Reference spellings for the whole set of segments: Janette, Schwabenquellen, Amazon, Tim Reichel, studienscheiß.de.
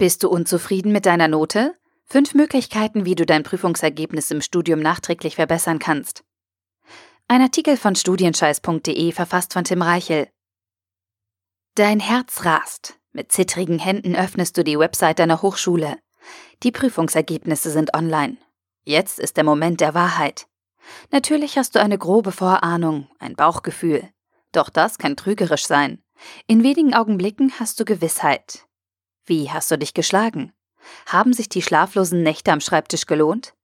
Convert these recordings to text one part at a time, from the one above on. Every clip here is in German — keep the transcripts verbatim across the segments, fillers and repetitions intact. Bist du unzufrieden mit deiner Note? Fünf Möglichkeiten, wie du dein Prüfungsergebnis im Studium nachträglich verbessern kannst. Ein Artikel von studienscheiß punkt de, verfasst von Tim Reichel. Dein Herz rast. Mit zittrigen Händen öffnest du die Website deiner Hochschule. Die Prüfungsergebnisse sind online. Jetzt ist der Moment der Wahrheit. Natürlich hast du eine grobe Vorahnung, ein Bauchgefühl. Doch das kann trügerisch sein. In wenigen Augenblicken hast du Gewissheit. Wie hast du dich geschlagen? Haben sich die schlaflosen Nächte am Schreibtisch gelohnt?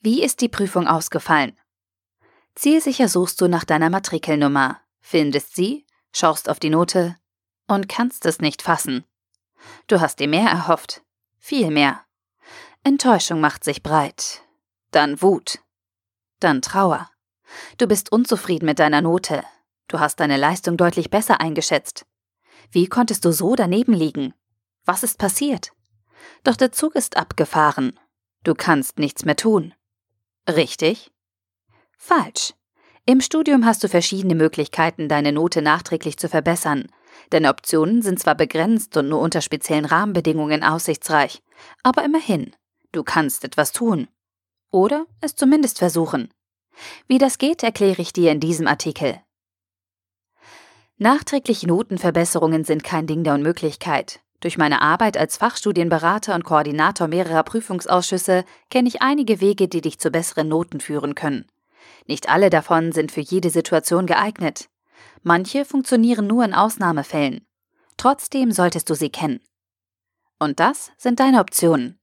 Wie ist die Prüfung ausgefallen? Zielsicher suchst du nach deiner Matrikelnummer, findest sie, schaust auf die Note und kannst es nicht fassen. Du hast dir mehr erhofft, viel mehr. Enttäuschung macht sich breit, dann Wut, dann Trauer. Du bist unzufrieden mit deiner Note, du hast deine Leistung deutlich besser eingeschätzt. Wie konntest du so daneben liegen? Was ist passiert? Doch der Zug ist abgefahren. Du kannst nichts mehr tun. Richtig? Falsch. Im Studium hast du verschiedene Möglichkeiten, deine Note nachträglich zu verbessern. Deine Optionen sind zwar begrenzt und nur unter speziellen Rahmenbedingungen aussichtsreich, aber immerhin, du kannst etwas tun. Oder es zumindest versuchen. Wie das geht, erkläre ich dir in diesem Artikel. Nachträgliche Notenverbesserungen sind kein Ding der Unmöglichkeit. Durch meine Arbeit als Fachstudienberater und Koordinator mehrerer Prüfungsausschüsse kenne ich einige Wege, die dich zu besseren Noten führen können. Nicht alle davon sind für jede Situation geeignet. Manche funktionieren nur in Ausnahmefällen. Trotzdem solltest du sie kennen. Und das sind deine Optionen.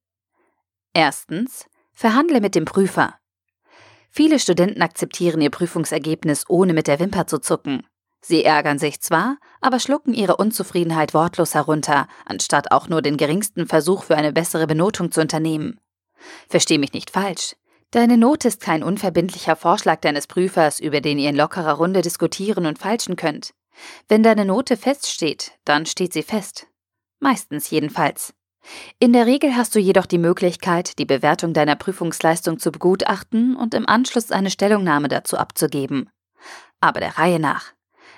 Erstens, verhandle mit dem Prüfer. Viele Studenten akzeptieren ihr Prüfungsergebnis, ohne mit der Wimper zu zucken. Sie ärgern sich zwar, aber schlucken ihre Unzufriedenheit wortlos herunter, anstatt auch nur den geringsten Versuch für eine bessere Benotung zu unternehmen. Versteh mich nicht falsch. Deine Note ist kein unverbindlicher Vorschlag deines Prüfers, über den ihr in lockerer Runde diskutieren und feilschen könnt. Wenn deine Note feststeht, dann steht sie fest. Meistens jedenfalls. In der Regel hast du jedoch die Möglichkeit, die Bewertung deiner Prüfungsleistung zu begutachten und im Anschluss eine Stellungnahme dazu abzugeben. Aber der Reihe nach.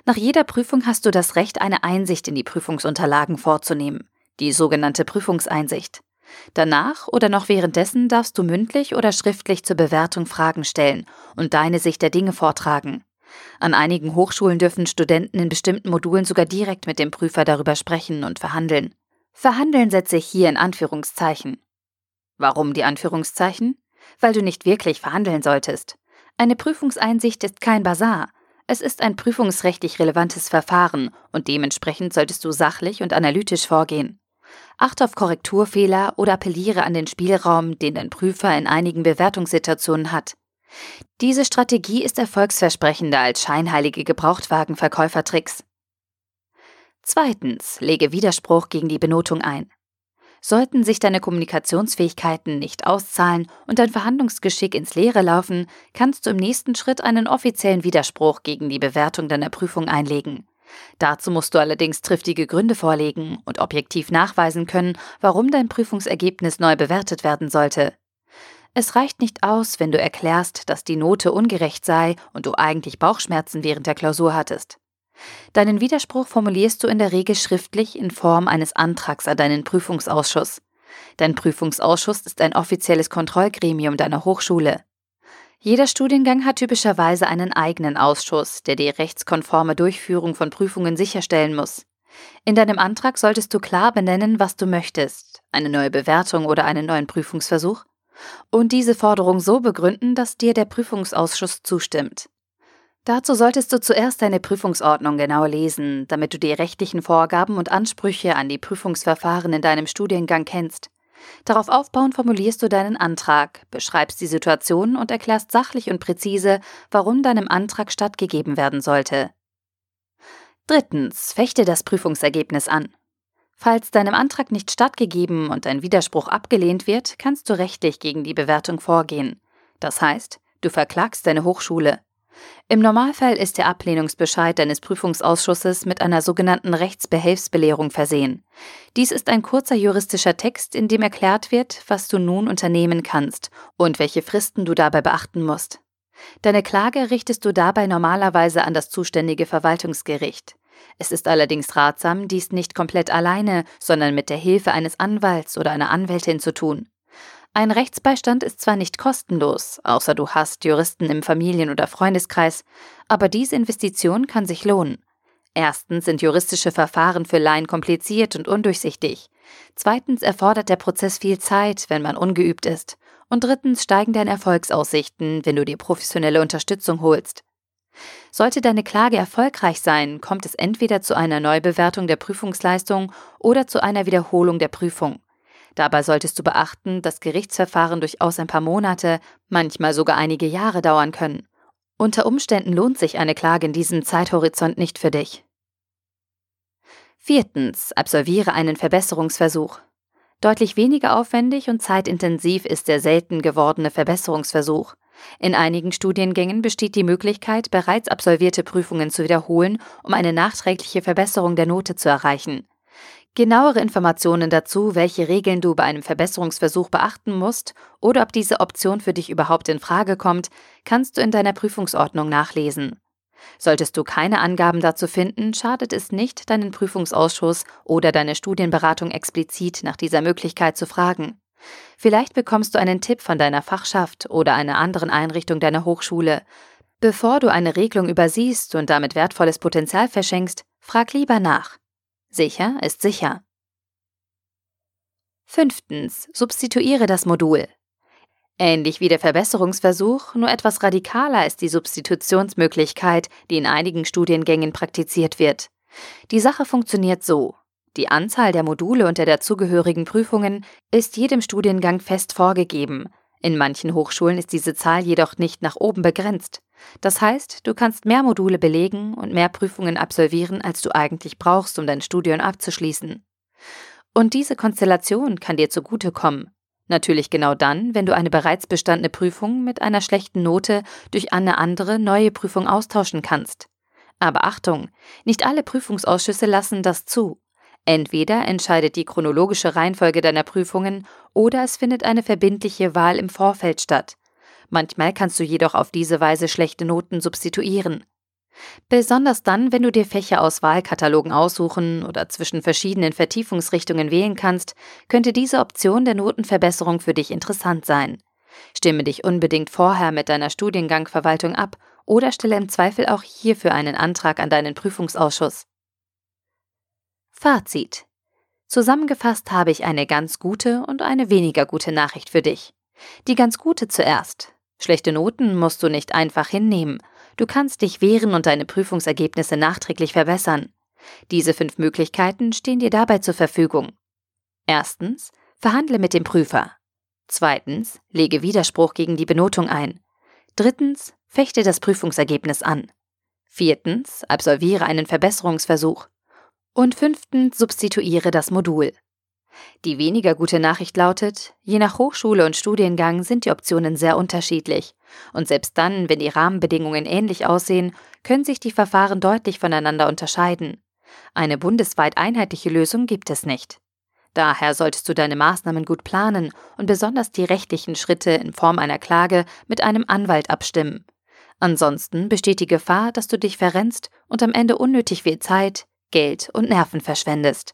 Nach jeder Prüfung hast du das Recht, eine Einsicht in die Prüfungsunterlagen vorzunehmen, die sogenannte Prüfungseinsicht. Danach oder noch währenddessen darfst du mündlich oder schriftlich zur Bewertung Fragen stellen und deine Sicht der Dinge vortragen. An einigen Hochschulen dürfen Studenten in bestimmten Modulen sogar direkt mit dem Prüfer darüber sprechen und verhandeln. Verhandeln setze ich hier in Anführungszeichen. Warum die Anführungszeichen? Weil du nicht wirklich verhandeln solltest. Eine Prüfungseinsicht ist kein Basar. Es ist ein prüfungsrechtlich relevantes Verfahren und dementsprechend solltest du sachlich und analytisch vorgehen. Achte auf Korrekturfehler oder appelliere an den Spielraum, den dein Prüfer in einigen Bewertungssituationen hat. Diese Strategie ist erfolgsversprechender als scheinheilige Gebrauchtwagenverkäufertricks. Zweitens, lege Widerspruch gegen die Benotung ein. Sollten sich deine Kommunikationsfähigkeiten nicht auszahlen und dein Verhandlungsgeschick ins Leere laufen, kannst du im nächsten Schritt einen offiziellen Widerspruch gegen die Bewertung deiner Prüfung einlegen. Dazu musst du allerdings triftige Gründe vorlegen und objektiv nachweisen können, warum dein Prüfungsergebnis neu bewertet werden sollte. Es reicht nicht aus, wenn du erklärst, dass die Note ungerecht sei und du eigentlich Bauchschmerzen während der Klausur hattest. Deinen Widerspruch formulierst du in der Regel schriftlich in Form eines Antrags an deinen Prüfungsausschuss. Dein Prüfungsausschuss ist ein offizielles Kontrollgremium deiner Hochschule. Jeder Studiengang hat typischerweise einen eigenen Ausschuss, der die rechtskonforme Durchführung von Prüfungen sicherstellen muss. In deinem Antrag solltest du klar benennen, was du möchtest, eine neue Bewertung oder einen neuen Prüfungsversuch, und diese Forderung so begründen, dass dir der Prüfungsausschuss zustimmt. Dazu solltest du zuerst deine Prüfungsordnung genau lesen, damit du die rechtlichen Vorgaben und Ansprüche an die Prüfungsverfahren in deinem Studiengang kennst. Darauf aufbauend formulierst du deinen Antrag, beschreibst die Situation und erklärst sachlich und präzise, warum deinem Antrag stattgegeben werden sollte. Drittens, fechte das Prüfungsergebnis an. Falls deinem Antrag nicht stattgegeben und dein Widerspruch abgelehnt wird, kannst du rechtlich gegen die Bewertung vorgehen. Das heißt, du verklagst deine Hochschule. Im Normalfall ist der Ablehnungsbescheid deines Prüfungsausschusses mit einer sogenannten Rechtsbehelfsbelehrung versehen. Dies ist ein kurzer juristischer Text, in dem erklärt wird, was du nun unternehmen kannst und welche Fristen du dabei beachten musst. Deine Klage richtest du dabei normalerweise an das zuständige Verwaltungsgericht. Es ist allerdings ratsam, dies nicht komplett alleine, sondern mit der Hilfe eines Anwalts oder einer Anwältin zu tun. Ein Rechtsbeistand ist zwar nicht kostenlos, außer du hast Juristen im Familien- oder Freundeskreis, aber diese Investition kann sich lohnen. Erstens sind juristische Verfahren für Laien kompliziert und undurchsichtig. Zweitens erfordert der Prozess viel Zeit, wenn man ungeübt ist. Und drittens steigen deine Erfolgsaussichten, wenn du dir professionelle Unterstützung holst. Sollte deine Klage erfolgreich sein, kommt es entweder zu einer Neubewertung der Prüfungsleistung oder zu einer Wiederholung der Prüfung. Dabei solltest du beachten, dass Gerichtsverfahren durchaus ein paar Monate, manchmal sogar einige Jahre dauern können. Unter Umständen lohnt sich eine Klage in diesem Zeithorizont nicht für dich. Viertens, absolviere einen Verbesserungsversuch. Deutlich weniger aufwendig und zeitintensiv ist der selten gewordene Verbesserungsversuch. In einigen Studiengängen besteht die Möglichkeit, bereits absolvierte Prüfungen zu wiederholen, um eine nachträgliche Verbesserung der Note zu erreichen. Genauere Informationen dazu, welche Regeln du bei einem Verbesserungsversuch beachten musst oder ob diese Option für dich überhaupt in Frage kommt, kannst du in deiner Prüfungsordnung nachlesen. Solltest du keine Angaben dazu finden, schadet es nicht, deinen Prüfungsausschuss oder deine Studienberatung explizit nach dieser Möglichkeit zu fragen. Vielleicht bekommst du einen Tipp von deiner Fachschaft oder einer anderen Einrichtung deiner Hochschule. Bevor du eine Regelung übersiehst und damit wertvolles Potenzial verschenkst, frag lieber nach. Sicher ist sicher. Fünftens. Substituiere das Modul. Ähnlich wie der Verbesserungsversuch, nur etwas radikaler ist die Substitutionsmöglichkeit, die in einigen Studiengängen praktiziert wird. Die Sache funktioniert so. Die Anzahl der Module und der dazugehörigen Prüfungen ist jedem Studiengang fest vorgegeben. In manchen Hochschulen ist diese Zahl jedoch nicht nach oben begrenzt. Das heißt, du kannst mehr Module belegen und mehr Prüfungen absolvieren, als du eigentlich brauchst, um dein Studium abzuschließen. Und diese Konstellation kann dir zugutekommen. Natürlich genau dann, wenn du eine bereits bestandene Prüfung mit einer schlechten Note durch eine andere, neue Prüfung austauschen kannst. Aber Achtung, nicht alle Prüfungsausschüsse lassen das zu. Entweder entscheidet die chronologische Reihenfolge deiner Prüfungen oder es findet eine verbindliche Wahl im Vorfeld statt. Manchmal kannst du jedoch auf diese Weise schlechte Noten substituieren. Besonders dann, wenn du dir Fächer aus Wahlkatalogen aussuchen oder zwischen verschiedenen Vertiefungsrichtungen wählen kannst, könnte diese Option der Notenverbesserung für dich interessant sein. Stimme dich unbedingt vorher mit deiner Studiengangverwaltung ab oder stelle im Zweifel auch hierfür einen Antrag an deinen Prüfungsausschuss. Fazit. Zusammengefasst habe ich eine ganz gute und eine weniger gute Nachricht für dich. Die ganz gute zuerst. Schlechte Noten musst du nicht einfach hinnehmen. Du kannst dich wehren und deine Prüfungsergebnisse nachträglich verbessern. Diese fünf Möglichkeiten stehen dir dabei zur Verfügung. Erstens, verhandle mit dem Prüfer. Zweitens, lege Widerspruch gegen die Benotung ein. Drittens, fechte das Prüfungsergebnis an. Viertens, absolviere einen Verbesserungsversuch. Und fünftens, substituiere das Modul. Die weniger gute Nachricht lautet, je nach Hochschule und Studiengang sind die Optionen sehr unterschiedlich. Und selbst dann, wenn die Rahmenbedingungen ähnlich aussehen, können sich die Verfahren deutlich voneinander unterscheiden. Eine bundesweit einheitliche Lösung gibt es nicht. Daher solltest du deine Maßnahmen gut planen und besonders die rechtlichen Schritte in Form einer Klage mit einem Anwalt abstimmen. Ansonsten besteht die Gefahr, dass du dich verrennst und am Ende unnötig viel Zeit, Geld und Nerven verschwendest.